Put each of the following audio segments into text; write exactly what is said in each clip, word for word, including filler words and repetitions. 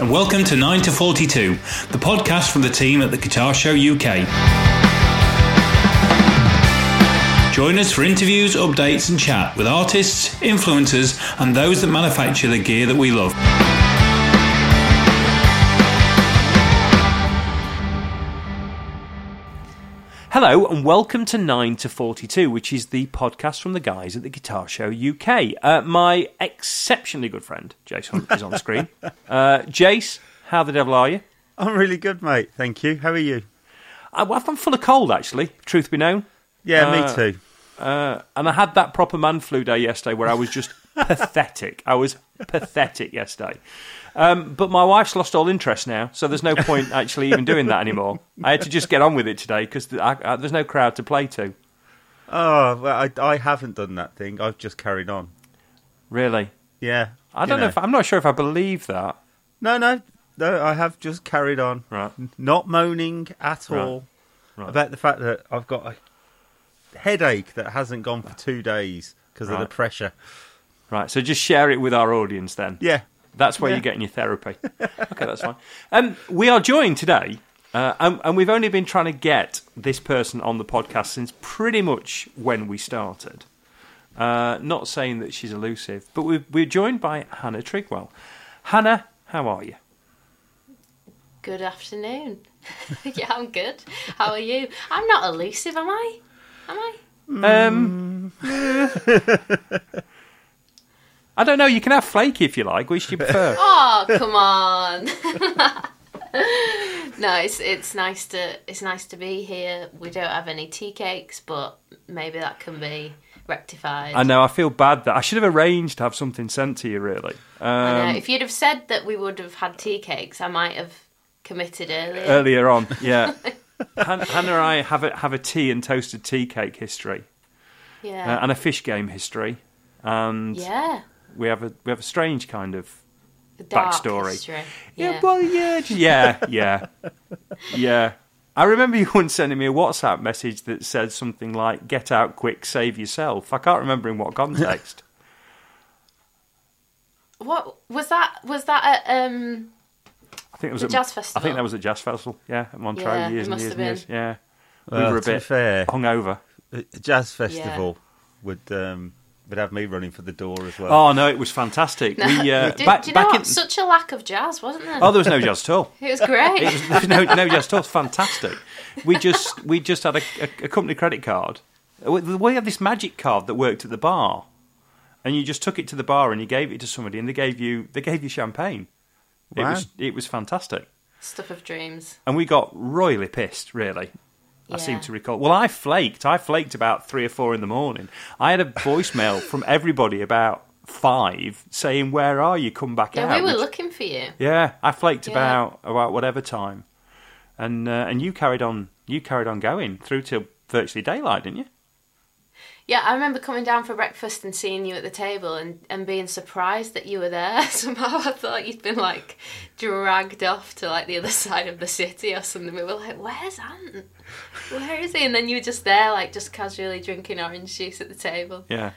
and welcome to nine to forty-two, the podcast from the team at the Guitar Show U K. Join us for interviews, updates and chat with artists, influencers and those that manufacture the gear that we love. Hello and welcome to nine to forty-two, which is the podcast from the guys at the Guitar Show U K. Uh, my exceptionally good friend, Jace Hunt, is on screen. Uh, Jace, how the devil are you? I'm really good, mate. Thank you. How are you? I, I'm full of cold, actually, truth be known. Yeah, uh, me too. Uh, and I had that proper man flu day yesterday where I was just pathetic. I was pathetic yesterday. Um, but my wife's lost all interest now, so there's no point actually even doing that anymore. I had to just get on with it today because th- there's no crowd to play to. Oh, well, I, I haven't done that thing. I've just carried on. Really? Yeah. I don't know. know if I'm not sure if I believe that. No, no, no. I have just carried on. Right. Not moaning at right. all right. about the fact that I've got a headache that hasn't gone for two days because right. of the pressure. Right. So just share it with our audience then. Yeah. That's where yeah. you're getting your therapy. Okay, that's fine. Um, we are joined today, uh, and, and we've only been trying to get this person on the podcast since pretty much when we started. Uh, not saying that she's elusive, but we've, we're joined by Hannah Trigwell. Hannah, how are you? Good afternoon. Yeah, I'm good. How are you? I'm not elusive, am I? Am I? Um... I don't know, you can have flaky if you like, which do you prefer? Oh, come on. No, it's it's nice to it's nice to be here. We don't have any tea cakes, but maybe that can be rectified. I know, I feel bad that I should have arranged to have something sent to you, really. Um, I know, if you'd have said that we would have had tea cakes, I might have committed earlier. Earlier on, yeah. Hannah and I have a, have a tea and toasted tea cake history. Yeah. Uh, and a fish game history. And yeah. We have a we have a strange kind of dark backstory. History. Yeah. yeah, well, yeah, yeah, yeah, yeah. I remember you once sending me a WhatsApp message that said something like "Get out quick, save yourself." I can't remember in what context. What was that? Was that at? Um, I think it was the at jazz festival. I think that was at jazz festival. Yeah, at Montreux. Yeah, years it must and years have been. And years. Yeah, well, we were a bit fair, hungover. A jazz festival yeah. would. Um, Would have me running for the door as well. Oh no, it was fantastic. No. We uh, do, back, do you know back what? In... such a lack of jazz, wasn't there? Oh, there was no jazz at all. It was great. It was, there was no, no jazz at all. It was fantastic. We just we just had a, a, a company credit card. We had this magic card that worked at the bar, and you just took it to the bar and you gave it to somebody, and they gave you they gave you champagne. Wow. It was it was fantastic. Stuff of dreams. And we got royally pissed, really. I yeah. seem to recall. Well, I flaked. I flaked about three or four in the morning. I had a voicemail from everybody about five saying, "Where are you? Come back yeah, out." Yeah, we were Which, looking for you. Yeah, I flaked yeah. about about whatever time, and uh, and you carried on. You carried on going through till virtually daylight, didn't you? Yeah, I remember coming down for breakfast and seeing you at the table and, and being surprised that you were there. Somehow I thought you'd been, like, dragged off to, like, the other side of the city or something. We were like, where's Ant? Where is he? And then you were just there, like, just casually drinking orange juice at the table. Yeah.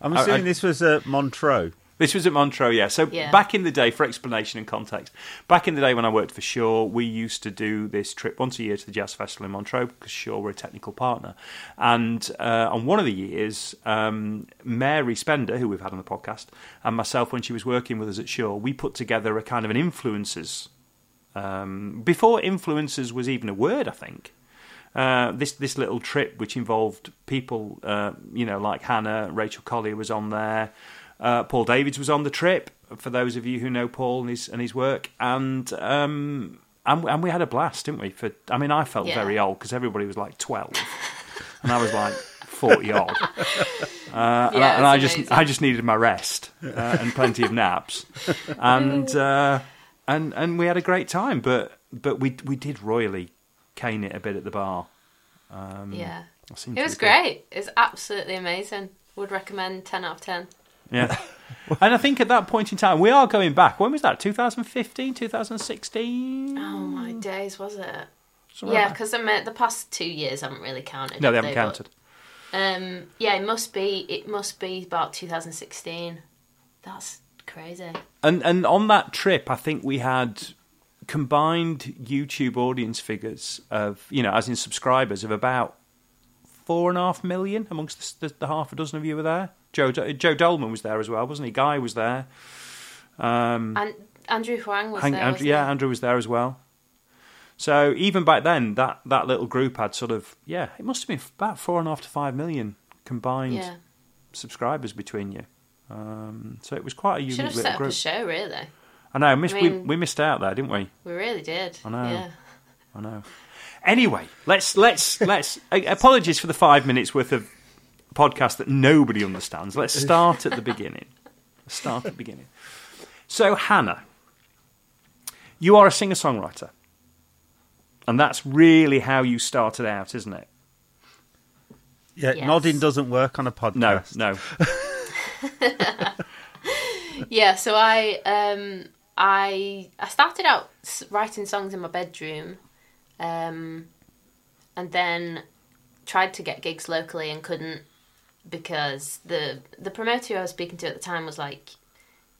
I'm assuming I, I, this was at Montreux. This was at Montreux, yeah. So yeah. back in the day, for explanation and context, back in the day when I worked for Shaw, we used to do this trip once a year to the Jazz Festival in Montreux because Shaw were a technical partner. And uh, on one of the years, um, Mary Spender, who we've had on the podcast, and myself, when she was working with us at Shaw, we put together a kind of an influencers. Um, before influencers was even a word, I think. Uh, this this little trip, which involved people, uh, you know, like Hannah, Rachel Collier was on there. Uh, Paul Davids was on the trip, for those of you who know Paul and his and his work, and um, and, and we had a blast, didn't we? For I mean, I felt yeah. very old because everybody was like twelve, and I was like forty odd, uh, yeah, and, I, and I just I just needed my rest uh, and plenty of naps, and uh, and and we had a great time, but but we we did royally cane it a bit at the bar. Um, yeah, it was great. It was absolutely amazing. Would recommend ten out of ten. Yeah, and I think at that point in time, we are going back. When was that? twenty fifteen, twenty sixteen? Oh, my days, was it? Something yeah, because like I mean, the past two years haven't really counted. No, they haven't they? counted. But, um, yeah, it must be. It must be about twenty sixteen. That's crazy. And and on that trip, I think we had combined YouTube audience figures of, you know, as in subscribers, of about four and a half million amongst the, the, the half a dozen of you were there. Joe Joe Dolman was there as well, wasn't he? Guy was there. Um, and Andrew Huang was Han- there. Andrew, yeah, he? Andrew was there as well. So even back then, that, that little group had sort of, yeah, it must have been about four and a half to five million combined yeah. subscribers between you. Um, so it was quite a unique little group. Should have set up a show, really. I know, miss, I mean, we, we missed out there, didn't we? We really did. I know, yeah. I know. Anyway, let's, let's, let's, apologies for the five minutes worth of podcast that nobody understands. Let's start at the beginning. Start at the beginning. So, Hannah, you are a singer-songwriter. And that's really how you started out, isn't it? Yeah, yes. Nodding doesn't work on a podcast. No, no. Yeah, so I, um, I, I started out writing songs in my bedroom, um, and then tried to get gigs locally and couldn't, because the the promoter who I was speaking to at the time was like,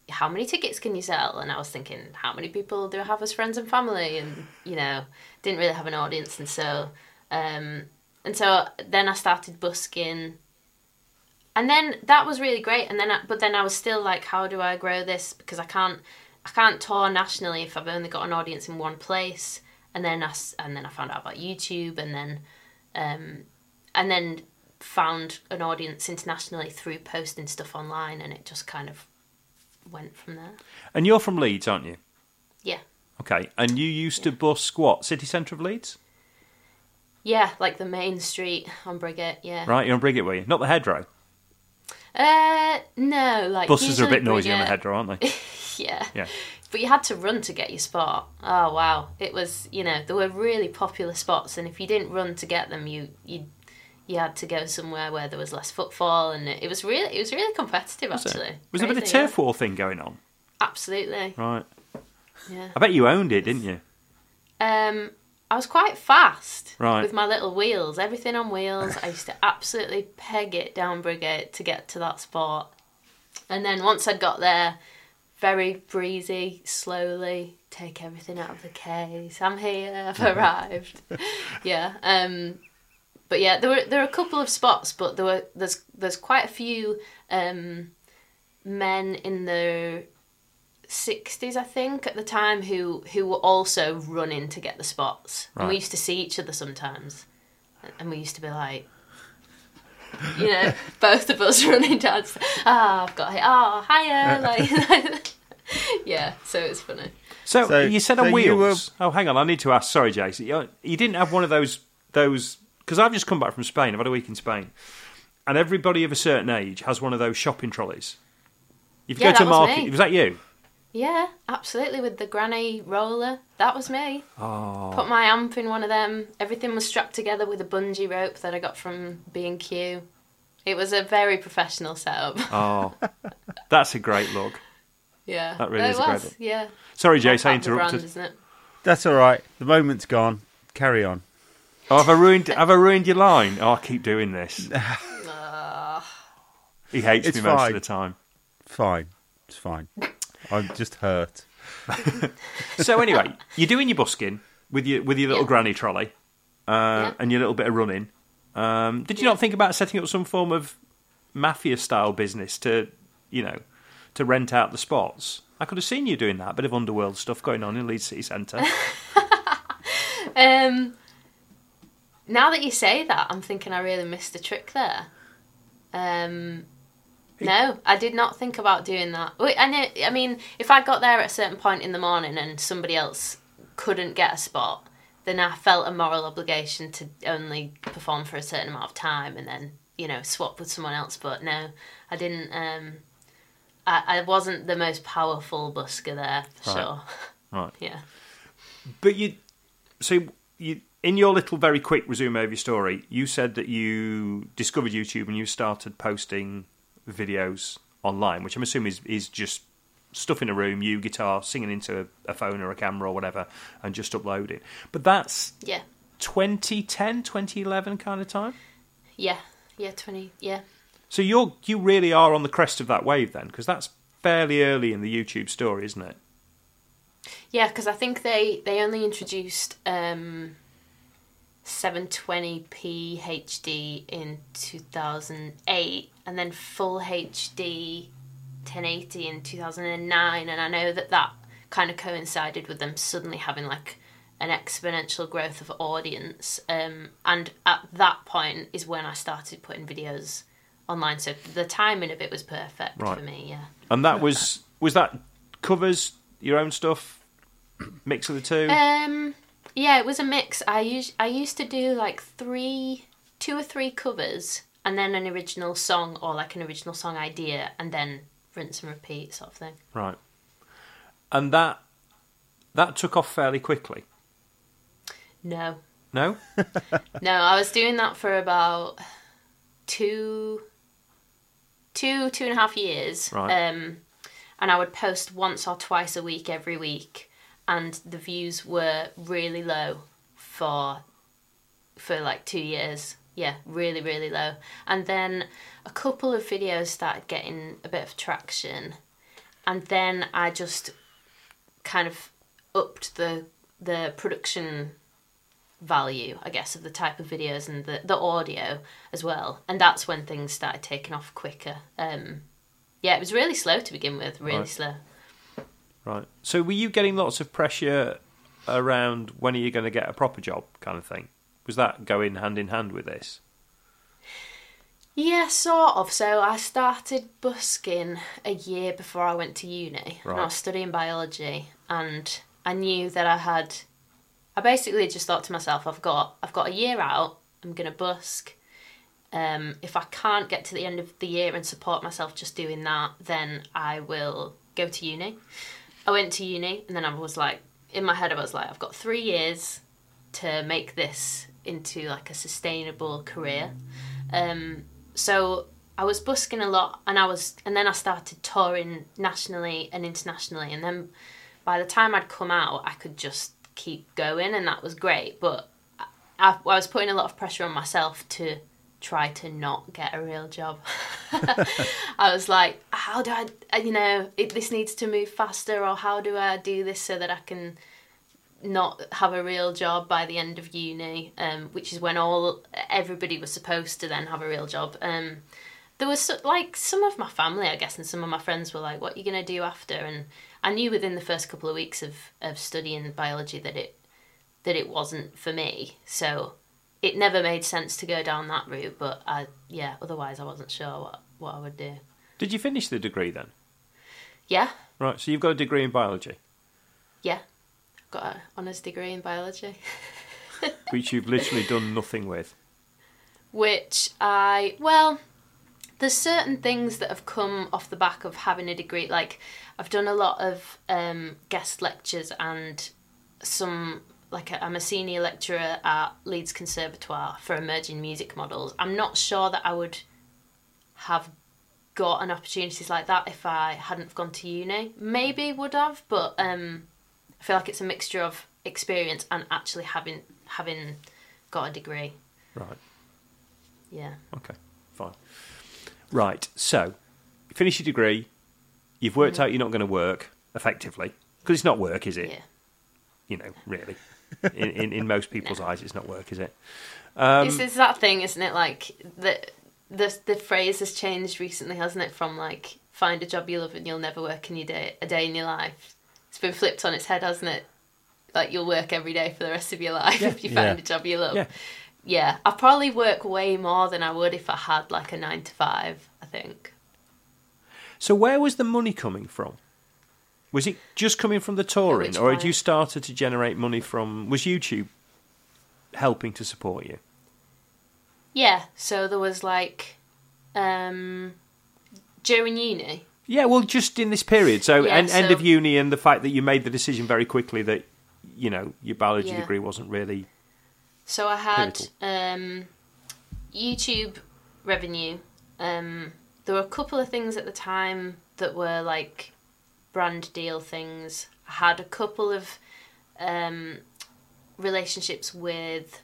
how many tickets can you sell? And I was thinking, how many people do I have as friends and family? And, you know, didn't really have an audience. And so, um, and so then I started busking, and then that was really great. And then, I, but then I was still like, how do I grow this? Because I can't, I can't tour nationally if I've only got an audience in one place. And then I, and then I found out about YouTube, and then, um, and then found an audience internationally through posting stuff online. And it just kind of went from there. And you're from Leeds, aren't you? Yeah. Okay. And you used yeah. to busk what? City centre of Leeds? Yeah, like the main street on Brigate, yeah. Right, you're on Brigate, were you? Not the hedgerow? Uh, no. Like buses are a bit noisy Brigate. On the hedgerow, aren't they? yeah. Yeah. But you had to run to get your spot. Oh, wow. It was, you know, there were really popular spots, and if you didn't run to get them, you you you had to go somewhere where there was less footfall, and it was really, it was really competitive, was actually. It? Was there a bit of turf war yeah. thing going on? Absolutely. Right. Yeah. I bet you owned it, didn't you? Um, I was quite fast. Right. With my little wheels, everything on wheels. I used to absolutely peg it down Brigate to get to that spot, and then once I'd got there, very breezy, slowly take everything out of the case. I'm here. I've arrived. yeah. Um. But yeah, there were there were a couple of spots, but there were there's there's quite a few um, men in their sixties, I think, at the time who, who were also running to get the spots. Right. And we used to see each other sometimes, and we used to be like, you know, both of us running down. Ah, oh, I've got here. Ah, oh, hiya. Like, yeah. So it's funny. So, so you said so on wheels. Were... Oh, hang on. I need to ask. Sorry, Jace. You, you didn't have one of those those. Because I've just come back from Spain. I've had a week in Spain. And everybody of a certain age has one of those shopping trolleys. If you yeah, go to a market... Was, was that you? Yeah, absolutely, with the granny roller. That was me. Oh. Put my amp in one of them. Everything was strapped together with a bungee rope that I got from B and Q. It was a very professional setup. Oh, that's a great look. Yeah. That really it is was, a great look. Yeah. Sorry, Jace, I interrupted. Brand, isn't it? That's all right. The moment's gone. Carry on. Oh, have I ruined? Have I ruined your line? Oh, I keep doing this. uh, he hates me most fine. of the time. Fine, it's fine. I'm just hurt. So anyway, you're doing your busking with your with your little yeah. granny trolley uh, yeah. and your little bit of running. Um, did you yeah. not think about setting up some form of mafia style business to, you know, to rent out the spots? I could have seen you doing that. A bit of underworld stuff going on in Leeds City Centre. um. Now that you say that, I'm thinking I really missed a trick there. Um, no, I did not think about doing that. And it, I mean, if I got there at a certain point in the morning and somebody else couldn't get a spot, then I felt a moral obligation to only perform for a certain amount of time and then, you know, swap with someone else. But no, I didn't. Um, I, I wasn't the most powerful busker there, for right. sure. Right. yeah. But you... So you... In your little very quick resume of your story, you said that you discovered YouTube and you started posting videos online, which I'm assuming is, is just stuff in a room, you guitar, singing into a phone or a camera or whatever, and just uploading. But that's yeah, twenty ten, twenty eleven kind of time? Yeah, yeah, twenty, yeah. So you're you really are on the crest of that wave then, because that's fairly early in the YouTube story, isn't it? Yeah, because I think they, they only introduced um, seven twenty p H D in two thousand eight and then full H D ten eighty in two thousand nine, and I know that that kind of coincided with them suddenly having like an exponential growth of audience, um, and at that point is when I started putting videos online, so the timing of it was perfect right. for me, yeah. And that was, was that covers, your own stuff, mix of the two? Um, yeah, it was a mix. I used, I used to do like three, two or three covers, and then an original song or like an original song idea, and then rinse and repeat sort of thing. Right. And that that took off fairly quickly? No. No? No, I was doing that for about two, two, two and a half years. Right. Um, and I would post once or twice a week every week, and the views were really low for for like two years. Yeah, really, really low. And then a couple of videos started getting a bit of traction, and then I just kind of upped the the production value, I guess, of the type of videos and the, the audio as well. And that's when things started taking off quicker. Um, yeah, it was really slow to begin with, really right. slow. Right. So were you getting lots of pressure around when are you going to get a proper job kind of thing? Was that going hand in hand with this? Yeah, sort of. So I started busking a year before I went to uni. Right. And I was studying biology, and I knew that I had... I basically just thought to myself, I've got I've got a year out, I'm going to busk. Um, if I can't get to the end of the year and support myself just doing that, then I will go to uni. I went to uni, and then I was like... In my head, I was like, I've got three years to make this into like a sustainable career. Um, so I was busking a lot, and I was, and then I started touring nationally and internationally, and then by the time I'd come out, I could just keep going, and that was great. But I, I, I was putting a lot of pressure on myself to try to not get a real job. I was like, how do I, you know, if this needs to move faster, or how do I do this so that I can not have a real job by the end of uni, um, which is when all everybody was supposed to then have a real job. Um, there was so, like some of my family, I guess, and some of my friends were like, "What are you gonna do after?" And I knew within the first couple of weeks of, of studying biology that it that it wasn't for me. So it never made sense to go down that route. But I, yeah, otherwise I wasn't sure what, what I would do. Did you finish the degree then? Yeah. Right. So you've got a degree in biology. Yeah. Got an honours degree in biology. Which you've literally done nothing with. Which I... Well, there's certain things that have come off the back of having a degree. Like, I've done a lot of um, guest lectures and some... Like, I'm a senior lecturer at Leeds Conservatoire for emerging music models. I'm not sure that I would have gotten opportunities like that if I hadn't gone to uni. Maybe would have, but... Um, I feel like it's a mixture of experience and actually having having got a degree. Right. Yeah. Okay, fine. Right, so, you finish your degree, you've worked mm. out you're not going to work, effectively, because it's not work, is it? Yeah. You know, really. In in, in most people's no. eyes, it's not work, is it? Um, it's, it's that thing, isn't it? Like, the, the, the phrase has changed recently, hasn't it? From, like, find a job you love and you'll never work in your day, a day in your life. It's been flipped on its head, hasn't it? Like, you'll work every day for the rest of your life yeah. if you find yeah. a job you love. Yeah. yeah. I probably work way more than I would if I had, like, a nine to five, I think. So where was the money coming from? Was it just coming from the touring, or had you started to generate money from... Was YouTube helping to support you? Yeah, so there was, like... Um, during uni... Yeah, well, just in this period, so, yeah, end, so end of uni and the fact that you made the decision very quickly that, you know, your biology yeah. degree wasn't really... So I had um, YouTube revenue. Um, there were a couple of things at the time that were, like, brand deal things. I had a couple of um, relationships with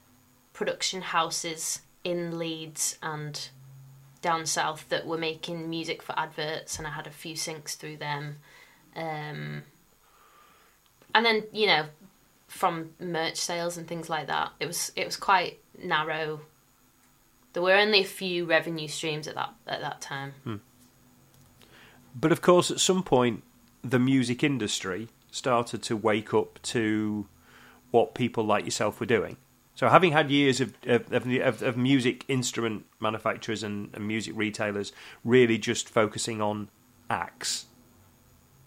production houses in Leeds and down south that were making music for adverts, and I had a few syncs through them. Um, and then, you know, from merch sales and things like that, it was it was quite narrow. There were only a few revenue streams at that at that time. Hmm. But of course, at some point, the music industry started to wake up to what people like yourself were doing. So having had years of of, of, of music instrument manufacturers and, and music retailers really just focusing on acts,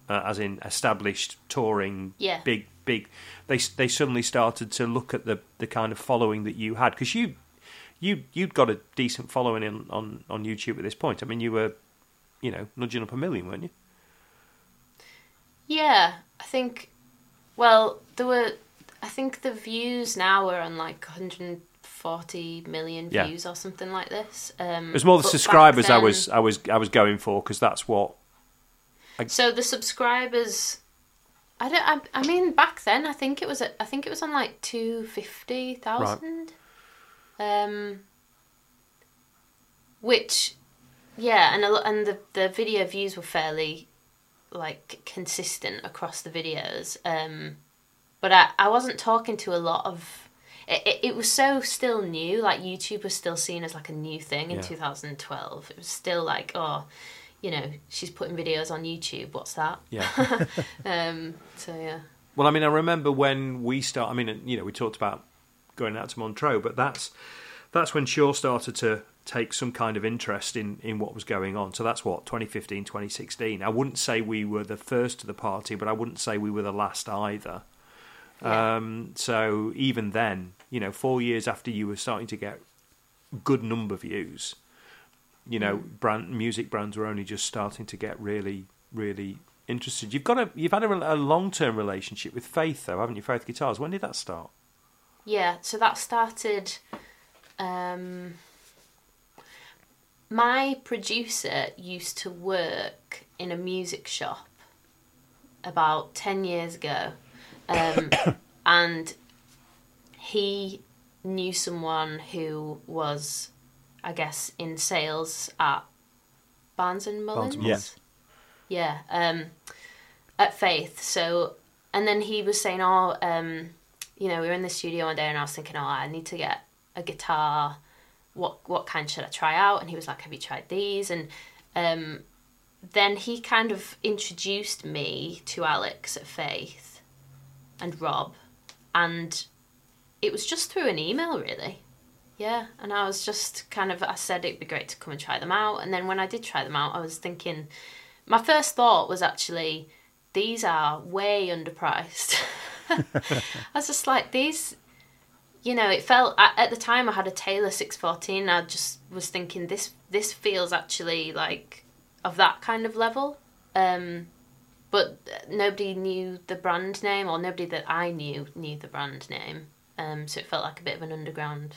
uh, as in established touring, yeah. big, big, they they suddenly started to look at the, the kind of following that you had. Because you, you, you'd got a decent following in, on, on YouTube at this point. I mean, you were, you know, nudging up a million, weren't you? Yeah, I think, well, there were... I think the views now are on like one hundred forty million views, yeah, or something like this. Um, it was more the subscribers then, I was I was I was going for, because that's what. I... So the subscribers, I don't. I, I mean, back then I think it was I think it was on like two hundred fifty thousand, right. um, which, yeah, and a, and the the video views were fairly, like, consistent across the videos. Um, But I, I wasn't talking to a lot of... It, it, it was so still new. Like, YouTube was still seen as, like, a new thing in yeah. two thousand twelve. It was still like, oh, you know, she's putting videos on YouTube. What's that? Yeah. um, so, yeah. Well, I mean, I remember when we start... I mean, you know, we talked about going out to Montreux, but that's that's when Shaw started to take some kind of interest in, in what was going on. So that's what, twenty fifteen, twenty sixteen. I wouldn't say we were the first to the party, but I wouldn't say we were the last either. Yeah. Um, so even then, you know, four years after you were starting to get good number views, you know, mm. brand music brands were only just starting to get really, really interested. You've got a, you've had a, a long-term relationship with Faith, though, haven't you? Faith Guitars. When did that start? Yeah, so that started. Um, my producer used to work in a music shop about ten years ago. Um, and he knew someone who was, I guess, in sales at Barnes and Mullins. Barnes, yeah. Yeah. Um, at Faith. So, and then he was saying, "Oh, um, you know, we were in the studio one day, and I was thinking, oh, I need to get a guitar. What what kind should I try out?" And he was like, "Have you tried these?" And um, then he kind of introduced me to Alex at Faith. And Rob, and it was just through an email, really. Yeah, and I was just kind of, I said it'd be great to come and try them out, and then when I did try them out, I was thinking, my first thought was actually, these are way underpriced. I was just like, these, you know, it felt, at the time I had a Taylor six fourteen, and I just was thinking, this this feels actually like of that kind of level. Um But nobody knew the brand name, or nobody that I knew knew the brand name. Um, so it felt like a bit of an underground,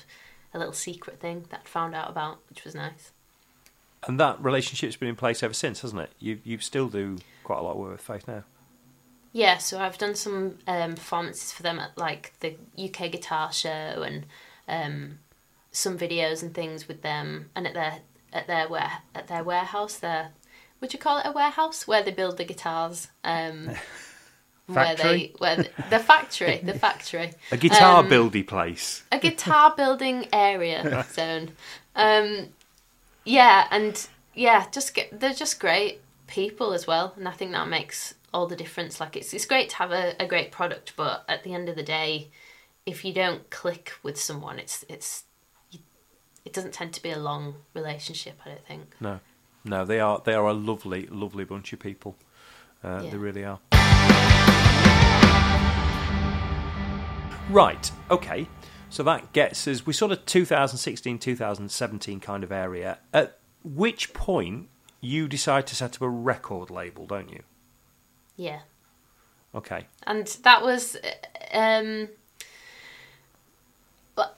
a little secret thing that I found out about, which was nice. And that relationship's been in place ever since, hasn't it? You you still do quite a lot of work with Faith now. Yeah, so I've done some um, performances for them at, like, the U K Guitar Show, and um, some videos and things with them, and at their at their ware at their warehouse their. Would you call it a warehouse where they build the guitars? Um, where they, where they, the factory, the factory, a guitar um, buildy place, a guitar building area zone. Um, yeah, and yeah, just get, they're just great people as well, and I think that makes all the difference. Like, it's it's great to have a, a great product, but at the end of the day, if you don't click with someone, it's it's it doesn't tend to be a long relationship, I don't think. No. No, they are they are a lovely, lovely bunch of people. Uh, yeah. They really are. Right, okay. So that gets us... We're sort of two thousand sixteen, two thousand seventeen kind of area. At which point you decide to set up a record label, don't you? Yeah. Okay. And that was... Um,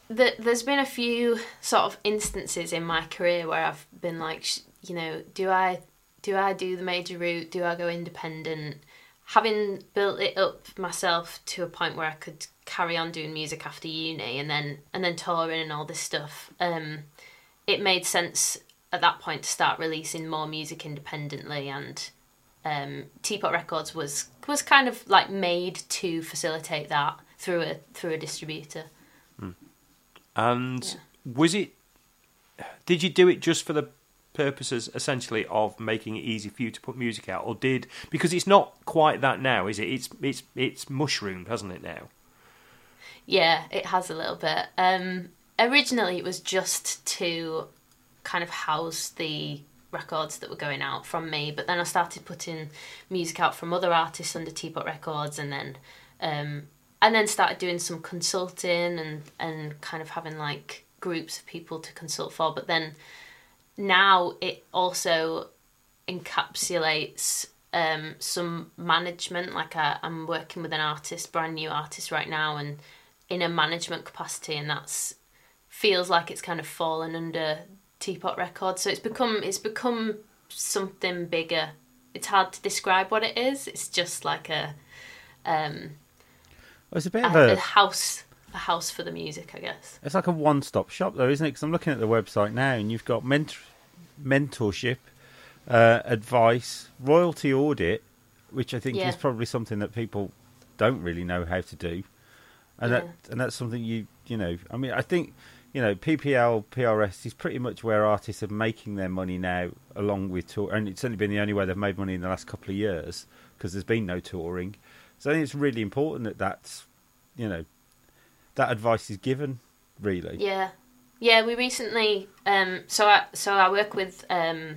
the, there's been a few sort of instances in my career where I've been like... Sh- You know, do I do I do the major route? Do I go independent? Having built it up myself to a point where I could carry on doing music after uni, and then and then touring and all this stuff, um, it made sense at that point to start releasing more music independently, and um, Teapot Records was was kind of like made to facilitate that through a through a distributor. Mm. And yeah. was it? Did you do it just for the purposes essentially of making it easy for you to put music out, or did because it's not quite that now, is it? It's it's it's mushroomed, hasn't it now? Yeah, it has a little bit. Um, originally, it was just to kind of house the records that were going out from me, but then I started putting music out from other artists under Teapot Records, and then um, and then started doing some consulting and, and kind of having like groups of people to consult for. But then now it also encapsulates um, some management. Like I, I'm working with an artist, brand new artist right now, and in a management capacity, and that's feels like it's kind of fallen under Teapot Records, so it's become it's become something bigger. It's hard to describe what it is. It's just like a um well, it's a bit a, of a, a house a house for the music, I guess. It's like a one-stop shop though, isn't it? Because I'm looking at the website now and you've got mentor, mentorship, uh, advice, royalty audit, which I think yeah. is probably something that people don't really know how to do, and yeah. that and that's something you you know I mean I think you know, P P L, P R S is pretty much where artists are making their money now, along with tour. And it's certainly been the only way they've made money in the last couple of years, because there's been no touring. So I think it's really important that that's, you know, that advice is given, really. Yeah. Yeah, we recently... Um, so, I, so I work with um,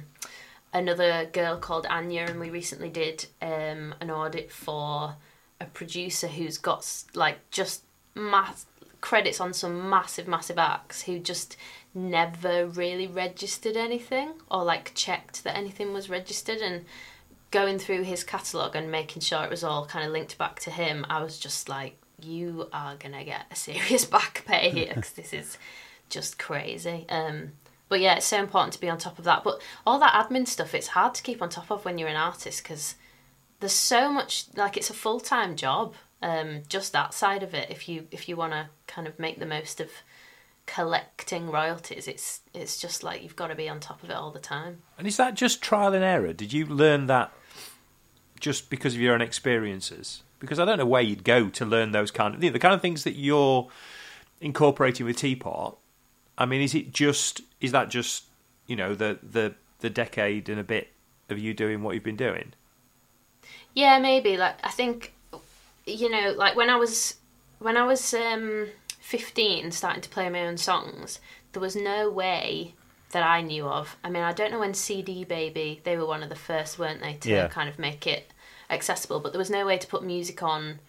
another girl called Anya, and we recently did um, an audit for a producer who's got, like, just mass... credits on some massive massive acts who just never really registered anything, or like checked that anything was registered, and going through his catalogue and making sure it was all kind of linked back to him, I was just like, you are gonna get a serious back pay here, because this is just crazy. Um but yeah, it's so important to be on top of that, but all that admin stuff, it's hard to keep on top of when you're an artist, because there's so much, like it's a full-time job. Um, just that side of it, if you if you want to kind of make the most of collecting royalties, it's it's just like you've got to be on top of it all the time. And is that just trial and error? Did you learn that just because of your own experiences? Because I don't know where you'd go to learn those kind of the kind of things that you're incorporating with Teapot. I mean, is it just is that just you know the the the decade and a bit of you doing what you've been doing? Yeah, maybe. Like I think. You know, like when I was when I was um, fifteen, starting to play my own songs, there was no way that I knew of. I mean, I don't know when C D Baby, they were one of the first, weren't they, to yeah. kind of make it accessible. But there was no way to put music on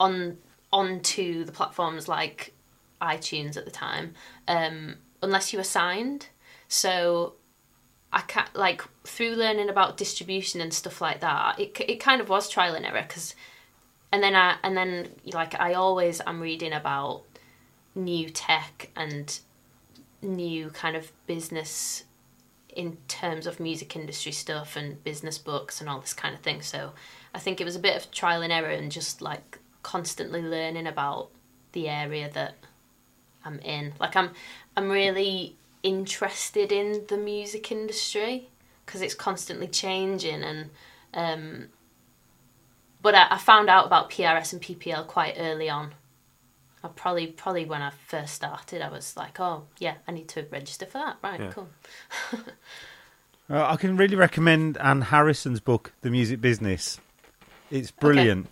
on onto the platforms like iTunes at the time, um, unless you were signed. So I can't, like through learning about distribution and stuff like that, it it kind of was trial and error, because. And then I and then like I always am reading about new tech and new kind of business in terms of music industry stuff and business books and all this kind of thing. So I think it was a bit of trial and error and just like constantly learning about the area that I'm in. Like I'm I'm really interested in the music industry because it's constantly changing, and um but I, I found out about P R S and P P L quite early on. I probably, probably when I first started, I was like, "Oh, yeah, I need to register for that." Right, yeah. Cool. uh, I can really recommend Anne Harrison's book, "The Music Business." It's brilliant,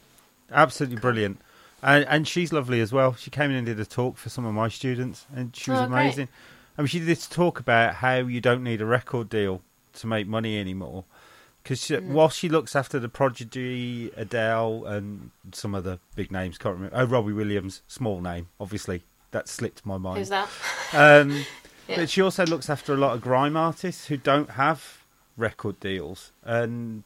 okay. Absolutely cool. Brilliant, and, and she's lovely as well. She came in and did a talk for some of my students, and she was oh, amazing. Great. I mean, she did this talk about how you don't need a record deal to make money anymore. Because mm. while she looks after the Prodigy, Adele, and some other big names, can't remember. Oh, Robbie Williams, small name, obviously. That slipped my mind. Who's that? Um, yeah. But she also looks after a lot of grime artists who don't have record deals and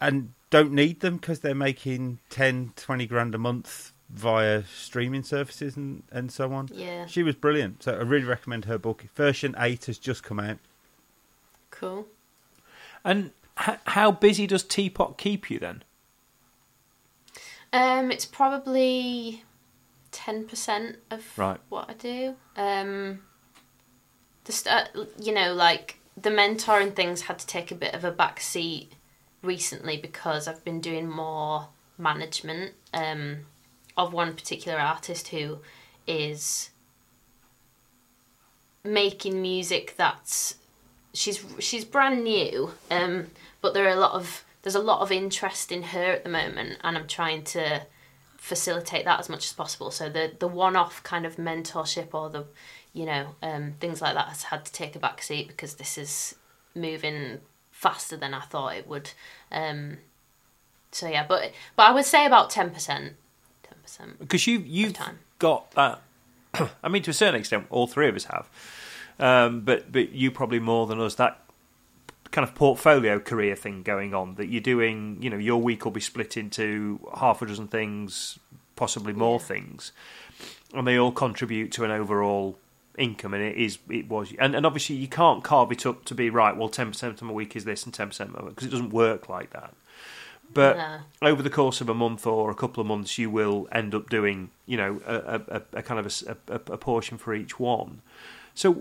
and don't need them because they're making ten, twenty grand a month via streaming services and, and so on. Yeah. She was brilliant. So I really recommend her book. Version eight has just come out. Cool. And... How busy does Teapot keep you then? Um, it's probably ten percent of right. what I do. Um, the st- you know, like the mentoring things had to take a bit of a back seat recently because I've been doing more management um, of one particular artist who is making music that's she's she's brand new, um, but there are a lot of there's a lot of interest in her at the moment, and I'm trying to facilitate that as much as possible. So the the one-off kind of mentorship or the you know um, things like that has had to take a back seat because this is moving faster than I thought it would. Um, so yeah, but but I would say about ten percent, ten percent. Because you you've time. got that. I mean, to a certain extent, all three of us have, um, but but you probably more than us. That kind of portfolio career thing going on that you're doing, you know, your week will be split into half a dozen things, possibly more yeah. things, and they all contribute to an overall income. And it is, it was, and, and obviously you can't carve it up to be right. Well, ten percent of my week is this and ten percent of my week, because it doesn't work like that. But no. over the course of a month or a couple of months, you will end up doing, you know, a, a, a kind of a, a, a portion for each one. So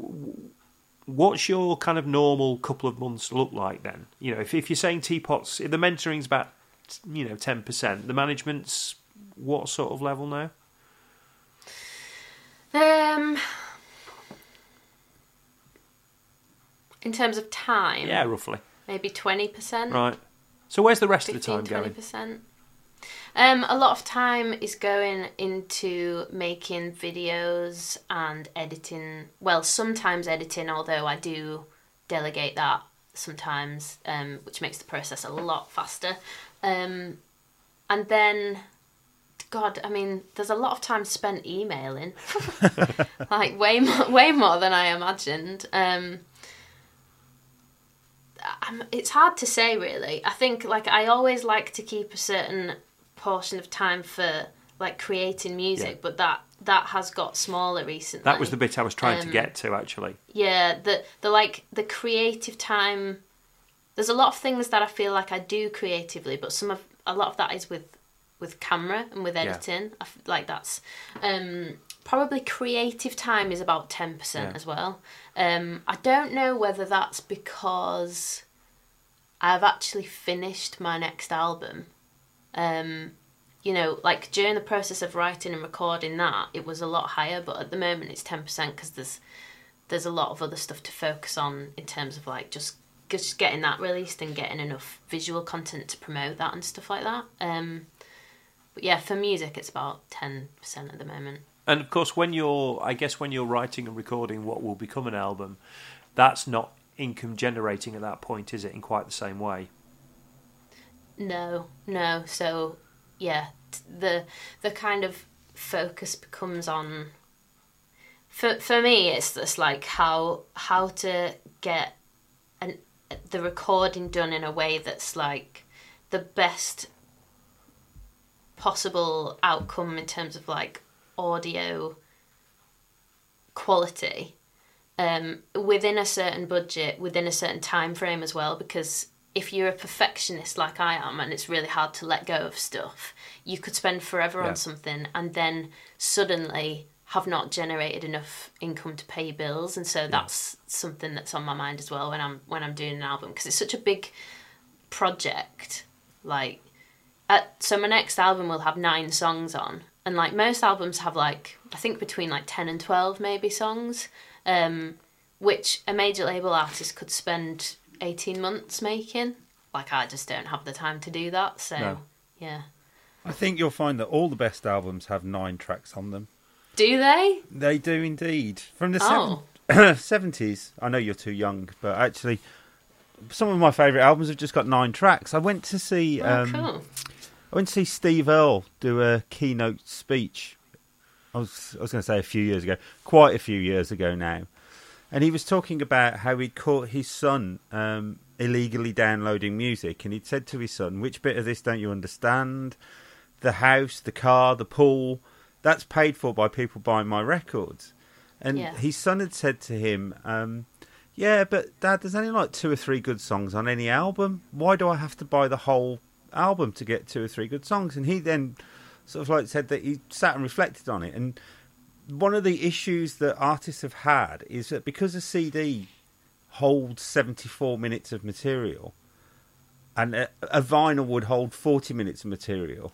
what's your kind of normal couple of months look like then? You know, if if you're saying Teapot's, if the mentoring's about, you know, ten percent, the management's what sort of level now? Um, in terms of time? Yeah, roughly. Maybe twenty percent. Right. So where's the rest fifteen, of the time going? twenty percent. Um, a lot of time is going into making videos and editing. Well, sometimes editing, although I do delegate that sometimes, um, which makes the process a lot faster. Um, and then, God, I mean, there's a lot of time spent emailing. Like, way more, way more than I imagined. Um I'm, it's hard to say, really. I think, like, I always like to keep a certain portion of time for, like, creating music, yeah. but that that has got smaller recently. That was the bit I was trying um, to get to, actually. Yeah, the the like the creative time. There's a lot of things that I feel like I do creatively, but some of a lot of that is with with camera and with editing. Yeah. I f- like that's um, probably creative time is about ten percent yeah. as well. Um, I don't know whether that's because I've actually finished my next album. Um, you know, like during the process of writing and recording that, it was a lot higher, but at the moment it's ten percent because there's there's a lot of other stuff to focus on in terms of like just, just getting that released and getting enough visual content to promote that and stuff like that. Um, but yeah, for music it's about ten percent at the moment. And of course, when you're, I guess, when you're writing and recording what will become an album, that's not income generating at that point, is it? In quite the same way. No, no. So, yeah, the the kind of focus becomes on. For for me, it's just like how how to get an the recording done in a way that's like the best possible outcome in terms of like audio quality um, within a certain budget, within a certain time frame as well, because if you're a perfectionist like I am and it's really hard to let go of stuff, you could spend forever yeah. on something and then suddenly have not generated enough income to pay bills. And so yeah. that's something that's on my mind as well when I'm when I'm doing an album, because it's such a big project. Like, at, so my next album will have nine songs on. And, like, most albums have, like, I think between, like, ten and twelve, maybe, songs, um, which a major label artist could spend eighteen months making. Like, I just don't have the time to do that, so, no. yeah. I think you'll find that all the best albums have nine tracks on them. Do they? They do indeed. From the oh. seventies, I know you're too young, but actually, some of my favourite albums have just got nine tracks. I went to see... Oh, um, cool. I went to see Steve Earle do a keynote speech. I was I was going to say a few years ago, quite a few years ago now. And he was talking about how he'd caught his son um, illegally downloading music. And he'd said to his son, which bit of this don't you understand? The house, the car, the pool, that's paid for by people buying my records. And yeah. his son had said to him, um, yeah, but Dad, there's only like two or three good songs on any album. Why do I have to buy the whole album to get two or three good songs? And he then sort of like said that he sat and reflected on it, and one of the issues that artists have had is that because a C D holds seventy-four minutes of material and a, a vinyl would hold forty minutes of material,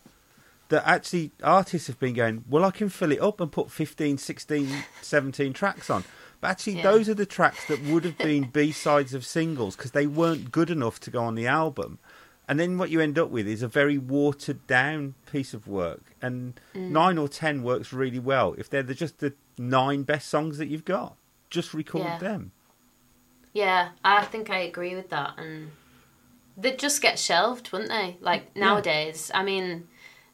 that actually artists have been going, well, I can fill it up and put fifteen, sixteen, seventeen tracks on. But actually, yeah. those are the tracks that would have been B-sides of singles because they weren't good enough to go on the album. And then what you end up with is a very watered-down piece of work. And mm. nine or ten works really well. If they're the, just the nine best songs that you've got, just record yeah. them. Yeah, I think I agree with that. And they'd just get shelved, wouldn't they? Like, nowadays, yeah. I mean,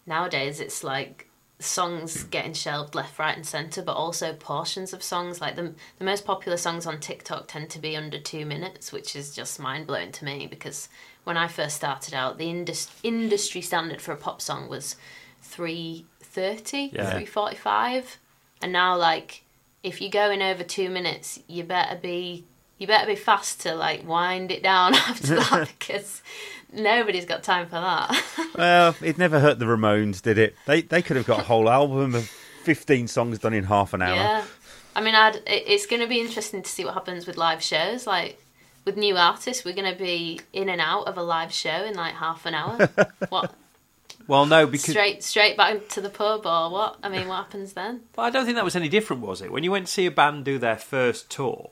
nowadays it's like songs getting shelved left, right and centre, but also portions of songs. Like, the, the most popular songs on TikTok tend to be under two minutes, which is just mind-blowing to me because... When I first started out, the indus- industry standard for a pop song was three thirty, yeah. three forty-five, and now, like, if you go in over two minutes, you better be you better be fast to, like, wind it down after that because nobody's got time for that. Well, it never hurt the Ramones, did it? They they could have got a whole album of fifteen songs done in half an hour. Yeah, I mean, I'd, it's going to be interesting to see what happens with live shows, like. With new artists, we're going to be in and out of a live show in like half an hour. What? Well, no, because... Straight straight back to the pub or what? I mean, what happens then? Well, I don't think that was any different, was it? When you went to see a band do their first tour,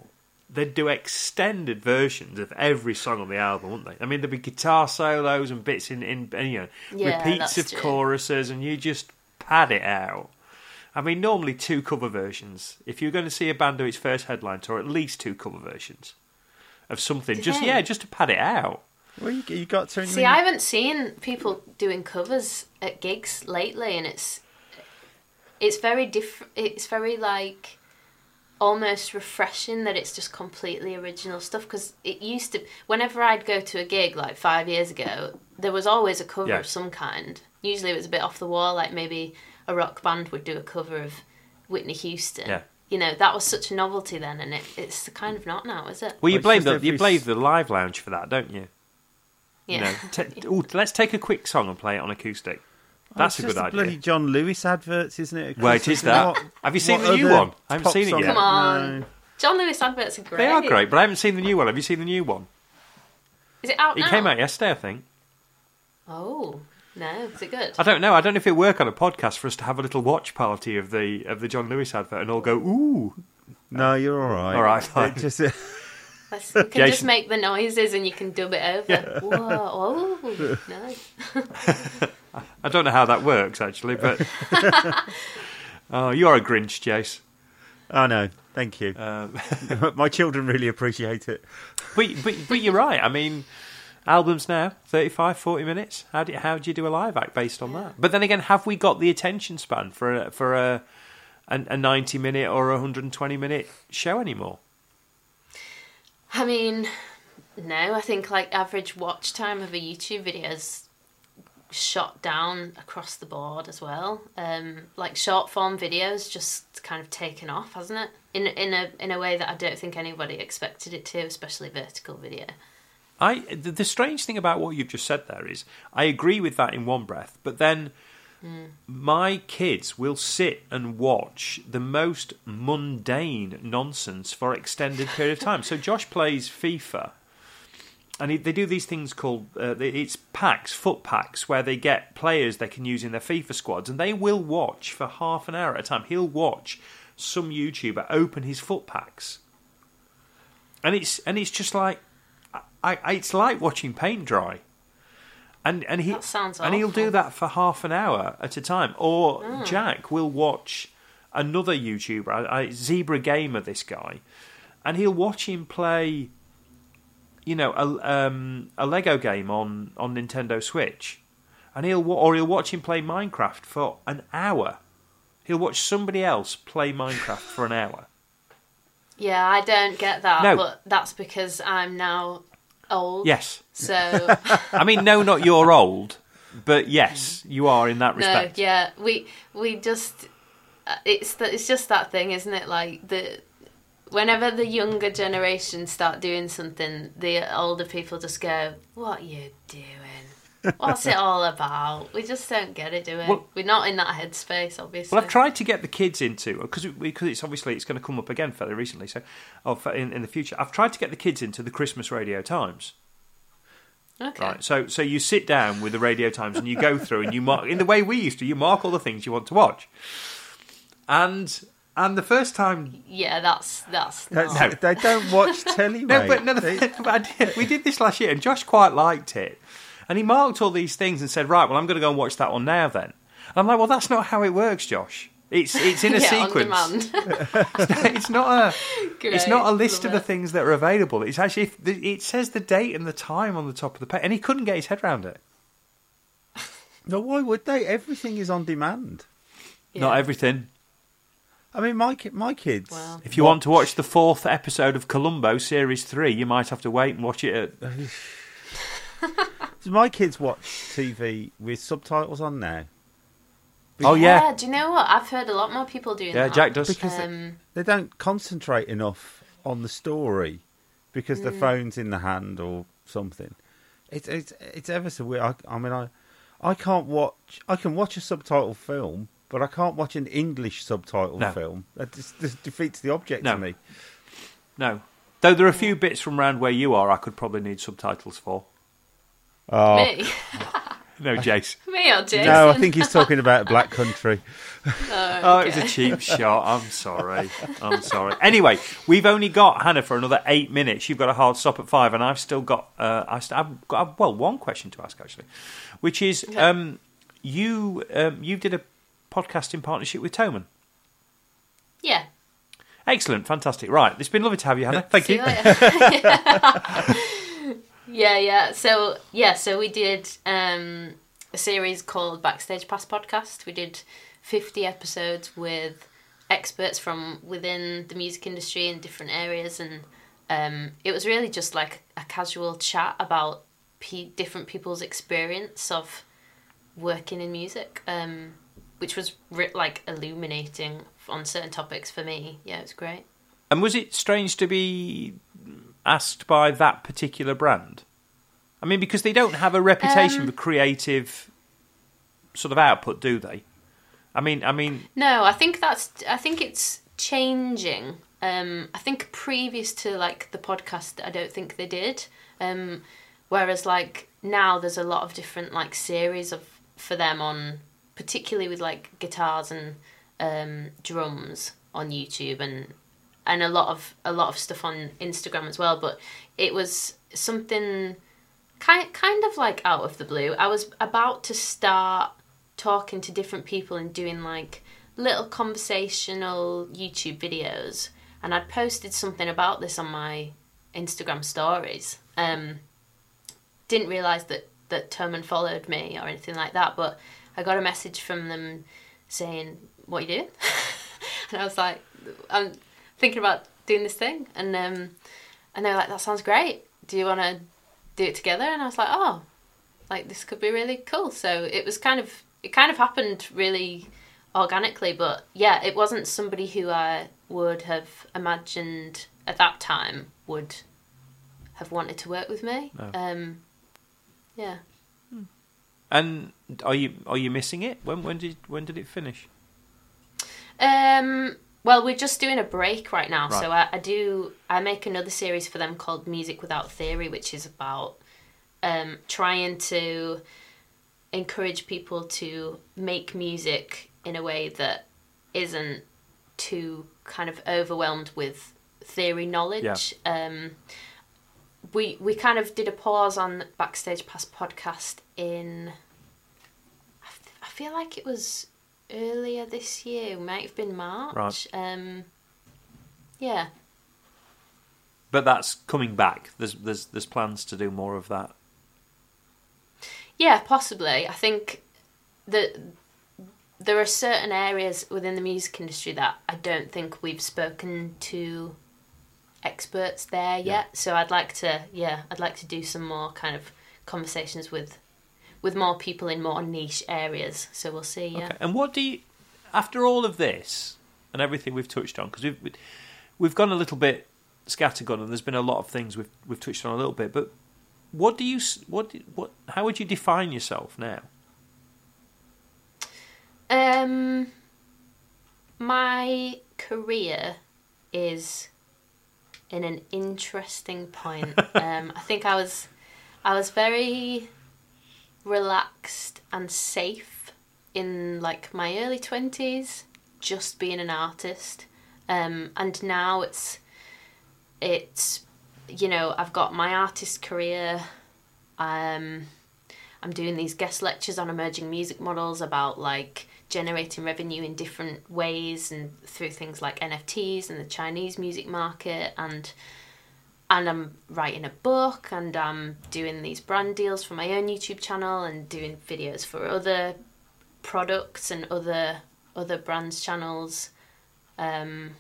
they'd do extended versions of every song on the album, wouldn't they? I mean, there'd be guitar solos and bits in, in you know, yeah, repeats of true. choruses, and you just pad it out. I mean, normally two cover versions. If you're going to see a band do its first headline tour, at least two cover versions. Of something, just yeah, just to pad it out. Well, you, you got to see. I haven't seen people doing covers at gigs lately, and it's it's very different. It's very like almost refreshing that it's just completely original stuff. Because it used to, whenever I'd go to a gig like five years ago, there was always a cover yeah. of some kind. Usually, it was a bit off the wall, like maybe a rock band would do a cover of Whitney Houston. Yeah. You know, that was such a novelty then, and it, it's kind of not now, is it? Well, you blame the every... you blame the live lounge for that, don't you? Yeah. You know, t- ooh, let's take a quick song and play it on acoustic. That's oh, a good idea. It's just bloody John Lewis adverts, isn't it? Well, it is that. What, Have you seen the new one? I haven't seen it yet. Come on. No. John Lewis adverts are great. They are great, but I haven't seen the new one. Have you seen the new one? Is it out now? It came out yesterday, I think. Oh... No, is it good? I don't know. I don't know if it'd work on a podcast for us to have a little watch party of the of the John Lewis advert and all go, ooh. No, you're all right. All right, fine. Just, uh... you can Jason... just make the noises and you can dub it over. Yeah. Whoa, oh, nice. I don't know how that works, actually, but... Oh, you're a Grinch, Jace. Oh, no, thank you. Um... My children really appreciate it. But, but, but you're right, I mean... Albums now, thirty-five, forty minutes. How do you, how do you do a live act based on that? But then again, have we got the attention span for a, for a a, a ninety-minute or a one hundred twenty-minute show anymore? I mean, no. I think like average watch time of a YouTube video is shot down across the board as well. Um, like short form videos just kind of taken off, hasn't it? In in a in a way that I don't think anybody expected it to, especially vertical video. I the strange thing about what you've just said there is I agree with that in one breath, but then mm. my kids will sit and watch the most mundane nonsense for an extended period of time. So Josh plays FIFA, and he, they do these things called uh, it's packs, foot packs, where they get players they can use in their FIFA squads, and they will watch for half an hour at a time. He'll watch some YouTuber open his foot packs, and it's and it's just like. I, I, it's like watching paint dry, and and he that sounds and awful. He'll do that for half an hour at a time. Or mm. Jack will watch another YouTuber, I, I, Zebra Gamer, this guy, and he'll watch him play, you know, a, um, a Lego game on, on Nintendo Switch, and he'll or he'll watch him play Minecraft for an hour. He'll watch somebody else play Minecraft for an hour. Yeah, I don't get that, no. But that's because I'm now old. Yes. So. I mean, no, not you're old, but yes, you are in that respect. No, yeah, we we just it's the, it's just that thing, isn't it? Like the whenever the younger generation start doing something, the older people just go, "What are you doing?" What's it all about? We just don't get it, do we? Well, we're not in that headspace, obviously. Well, I've tried to get the kids into, because because it's obviously it's going to come up again fairly recently, so of in, in the future, I've tried to get the kids into the Christmas Radio Times. Okay. Right, so so you sit down with the Radio Times and you go through and you mark, in the way we used to, you mark all the things you want to watch. And and the first time, yeah, that's that's not. No, they don't watch telly. No, mate. but no, the, I did, we did this last year, and Josh quite liked it. And he marked all these things and said, "Right, well, I'm going to go and watch that one now." Then, and I'm like, "Well, that's not how it works, Josh. It's it's in a yeah, sequence. On demand. it's not a Great. it's not a list Love of it. the things that are available. It's actually it says the date and the time on the top of the page, and he couldn't get his head around it. No, why would they? Everything is on demand. Yeah. Not everything. I mean, my my kids. Wow. If you watch. want to watch the fourth episode of Columbo series three, you might have to wait and watch it at. So my kids watch T V with subtitles on now. Because, oh yeah. yeah. Do you know what? I've heard a lot more people doing yeah, that. Yeah, Jack does. Because um, they, they don't concentrate enough on the story because mm. their phone's in the hand or something. It's it's it's ever so weird. I, I mean, I I can't watch. I can watch a subtitled film, but I can't watch an English subtitled no. film. That just, just defeats the object no. to me. No. Though there are a few bits from round where you are, I could probably need subtitles for. Oh. Me? No, Jace. Me or Jason? No, I think he's talking about Black Country. No, okay. Oh, it was a cheap shot. I'm sorry. I'm sorry. Anyway, we've only got Hannah for another eight minutes. You've got a hard stop at five, and I've still got, uh, I've got well, one question to ask, actually, which is okay. um, you um, you did a podcast in partnership with Thomann. Yeah. Excellent. Fantastic. Right. It's been lovely to have you, Hannah. Thank See you. you Yeah, yeah. So, yeah, so we did um, a series called Backstage Pass Podcast. We did fifty episodes with experts from within the music industry in different areas. And um, it was really just like a casual chat about pe- different people's experience of working in music, um, which was re- like illuminating on certain topics for me. Yeah, it was great. And was it strange to be asked by that particular brand? I mean, because they don't have a reputation um, for creative sort of output, do they? I mean, I mean. No, I think that's. I think it's changing. Um, I think previous to like the podcast, I don't think they did. Um, whereas like now, there's a lot of different like series of for them on, particularly with like guitars and um, drums on YouTube and. And a lot of a lot of stuff on Instagram as well, but it was something kind kind of like out of the blue. I was about to start talking to different people and doing like little conversational YouTube videos, and I'd posted something about this on my Instagram stories. Um, didn't realise that that Thomann followed me or anything like that, but I got a message from them saying, "What are you doing?" And I was like, "I'm." thinking about doing this thing," and um, and they were like, "That sounds great. Do you want to do it together?" And I was like, "Oh, like this could be really cool." So it was kind of it kind of happened really organically, but yeah, it wasn't somebody who I would have imagined at that time would have wanted to work with me. No. Um, yeah. And are you are you missing it? When when did when did it finish? Um. Well, we're just doing a break right now, right. so I, I do. I make another series for them called Music Without Theory, which is about um, trying to encourage people to make music in a way that isn't too kind of overwhelmed with theory knowledge. Yeah. Um, we we kind of did a pause on Backstage Pass podcast in. I, th- I feel like it was. Earlier this year, might have been March. Right. Um, yeah. But that's coming back. There's there's there's plans to do more of that. Yeah, possibly. I think that there are certain areas within the music industry that I don't think we've spoken to experts there yet. Yeah. So I'd like to yeah, I'd like to do some more kind of conversations with with more people in more niche areas. So we'll see, yeah. Okay. And what do you... After all of this, and everything we've touched on, because we've, we've gone a little bit scattergun, and there's been a lot of things we've, we've touched on a little bit, but What do you what what? How would you define yourself now? Um, my career is in an interesting point. um, I think I was I was very relaxed and safe in like my early twenties, just being an artist. Um, and now it's it's. You know, I've got my artist career. Um, I'm doing these guest lectures on emerging music models about like generating revenue in different ways and through things like N F Ts and the Chinese music market. And and I'm writing a book and I'm doing these brand deals for my own YouTube channel and doing videos for other products and other other brands' channels. Um,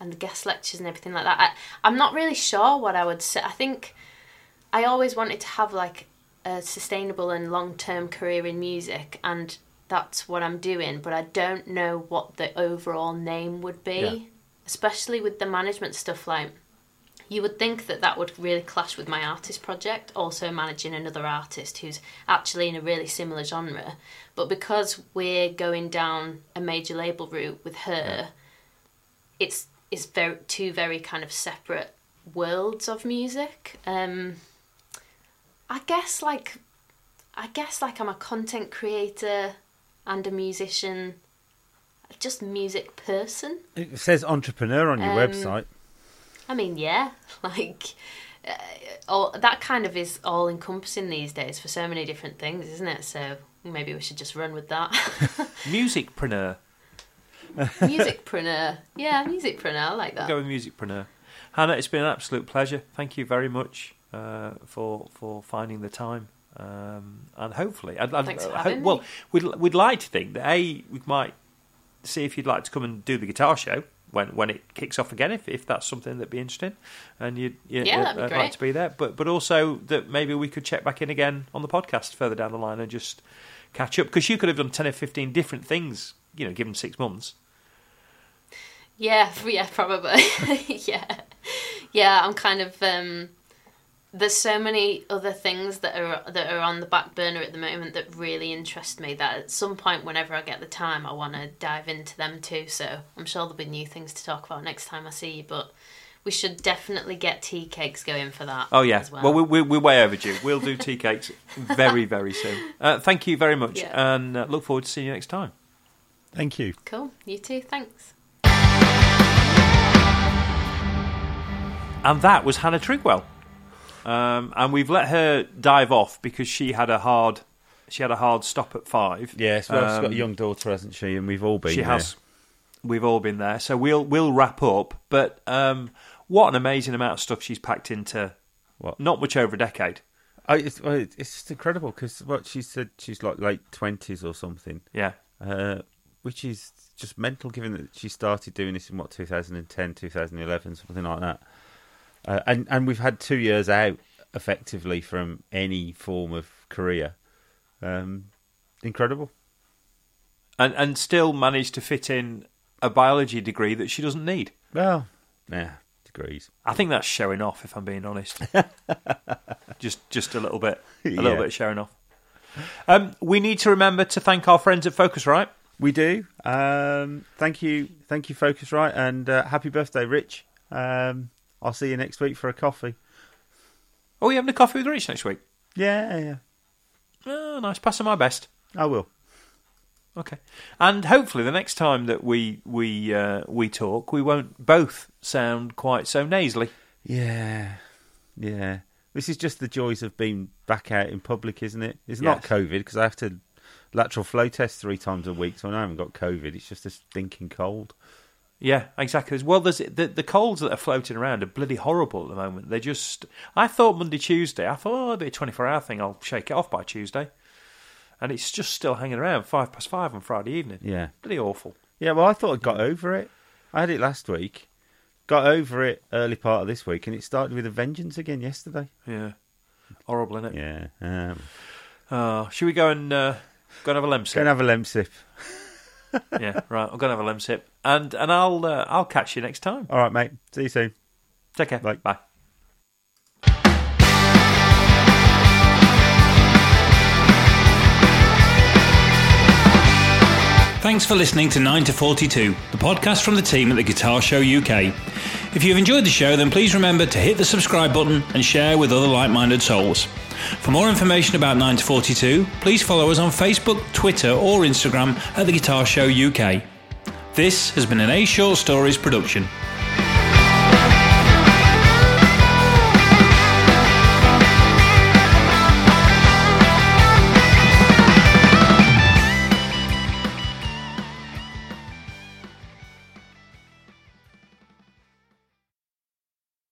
and guest lectures and everything like that. I, I'm not really sure what I would say. I think I always wanted to have like a sustainable and long-term career in music, and that's what I'm doing, but I don't know what the overall name would be, yeah. Especially with the management stuff. Like, you would think that that would really clash with my artist project, also managing another artist who's actually in a really similar genre. But because we're going down a major label route with her, it's Is very two very kind of separate worlds of music. Um, I guess like, I guess like I'm a content creator and a musician, just music person. It says entrepreneur on your um, website. I mean, yeah, like uh, all that kind of is all encompassing these days for so many different things, isn't it? So maybe we should just run with that. Musicpreneur. Musicpreneur. Yeah, musicpreneur. I like that. We'll go with musicpreneur. Hannah, it's been an absolute pleasure. Thank you very much uh, for for finding the time. Um, and hopefully... I'd, I'd, Thanks for having I, well, me. We'd, we'd like to think that, A, we might see if you'd like to come and do the guitar show when, when it kicks off again, if, if that's something that'd be interesting. And you'd, you'd, yeah, you'd, that'd be uh, like to be there. But, but also that maybe we could check back in again on the podcast further down the line and just catch up. Because you could have done ten or fifteen different things, you know, give them six months. Yeah, yeah, probably. yeah. Yeah, I'm kind of... Um, there's so many other things that are that are on the back burner at the moment that really interest me, that at some point, whenever I get the time, I want to dive into them too. So I'm sure there'll be new things to talk about next time I see you, but we should definitely get tea cakes going for that. Oh, yeah. As well, well we, we, we're way overdue. We'll do tea cakes very, very soon. Uh, thank you very much, yeah. and uh, look forward to seeing you next time. Thank you. Cool. You too. Thanks. And that was Hannah Trigwell. Um, and we've let her dive off because she had a hard, she had a hard stop at five. Yes, well, um, she's got a young daughter, hasn't she? And we've all been. She there. has. We've all been there. So we'll we'll wrap up. But um, what an amazing amount of stuff she's packed into. What? Not much over a decade. Oh, it's well, it's just incredible because what she said, she's like late twenties or something. Yeah. Uh, Which is just mental, given that she started doing this in, what, two thousand ten, two thousand eleven, something like that. Uh, and, and we've had two years out, effectively, from any form of career. Um, incredible. And and still managed to fit in a biology degree that she doesn't need. Well, yeah, degrees. I think that's showing off, if I'm being honest. just just a little bit. A yeah. little bit showing off. Um, we need to remember to thank our friends at Focusrite. We do. Um, thank you, thank you, Focusrite, and uh, happy birthday, Rich. Um, I'll see you next week for a coffee. Oh, you having a coffee with Rich next week? Yeah, yeah. Oh, nice. Pass on my best. I will. Okay, and hopefully the next time that we we uh, we talk, we won't both sound quite so nasally. Yeah, yeah. This is just the joys of being back out in public, isn't it? It's yes. not COVID because I have to. Lateral flow test three times a week, so I haven't got COVID. It's just a stinking cold. Yeah, exactly. Well, there's the, the colds that are floating around are bloody horrible at the moment. They're just... I thought Monday, Tuesday, I thought, oh, it'll be a twenty-four hour thing. I'll shake it off by Tuesday. And it's just still hanging around five past five on Friday evening. Yeah. Bloody awful. Yeah, well, I thought I got over it. I had it last week. Got over it early part of this week, and it started with a vengeance again yesterday. Yeah. Horrible, isn't it? Yeah. Um... Uh, should we go and... Uh, Go and have a lem sip. Go and have a lem sip. yeah, right. I'll go and have a lem sip. And and I'll uh, I'll catch you next time. All right, mate. See you soon. Take care. Bye. Bye. Thanks for listening to nine to forty-two, the podcast from the team at the Guitar Show U K. If you've enjoyed the show, then please remember to hit the subscribe button and share with other like-minded souls. For more information about nine to forty-two, please follow us on Facebook, Twitter or Instagram at the Guitar Show U K. This has been an A Short Stories production.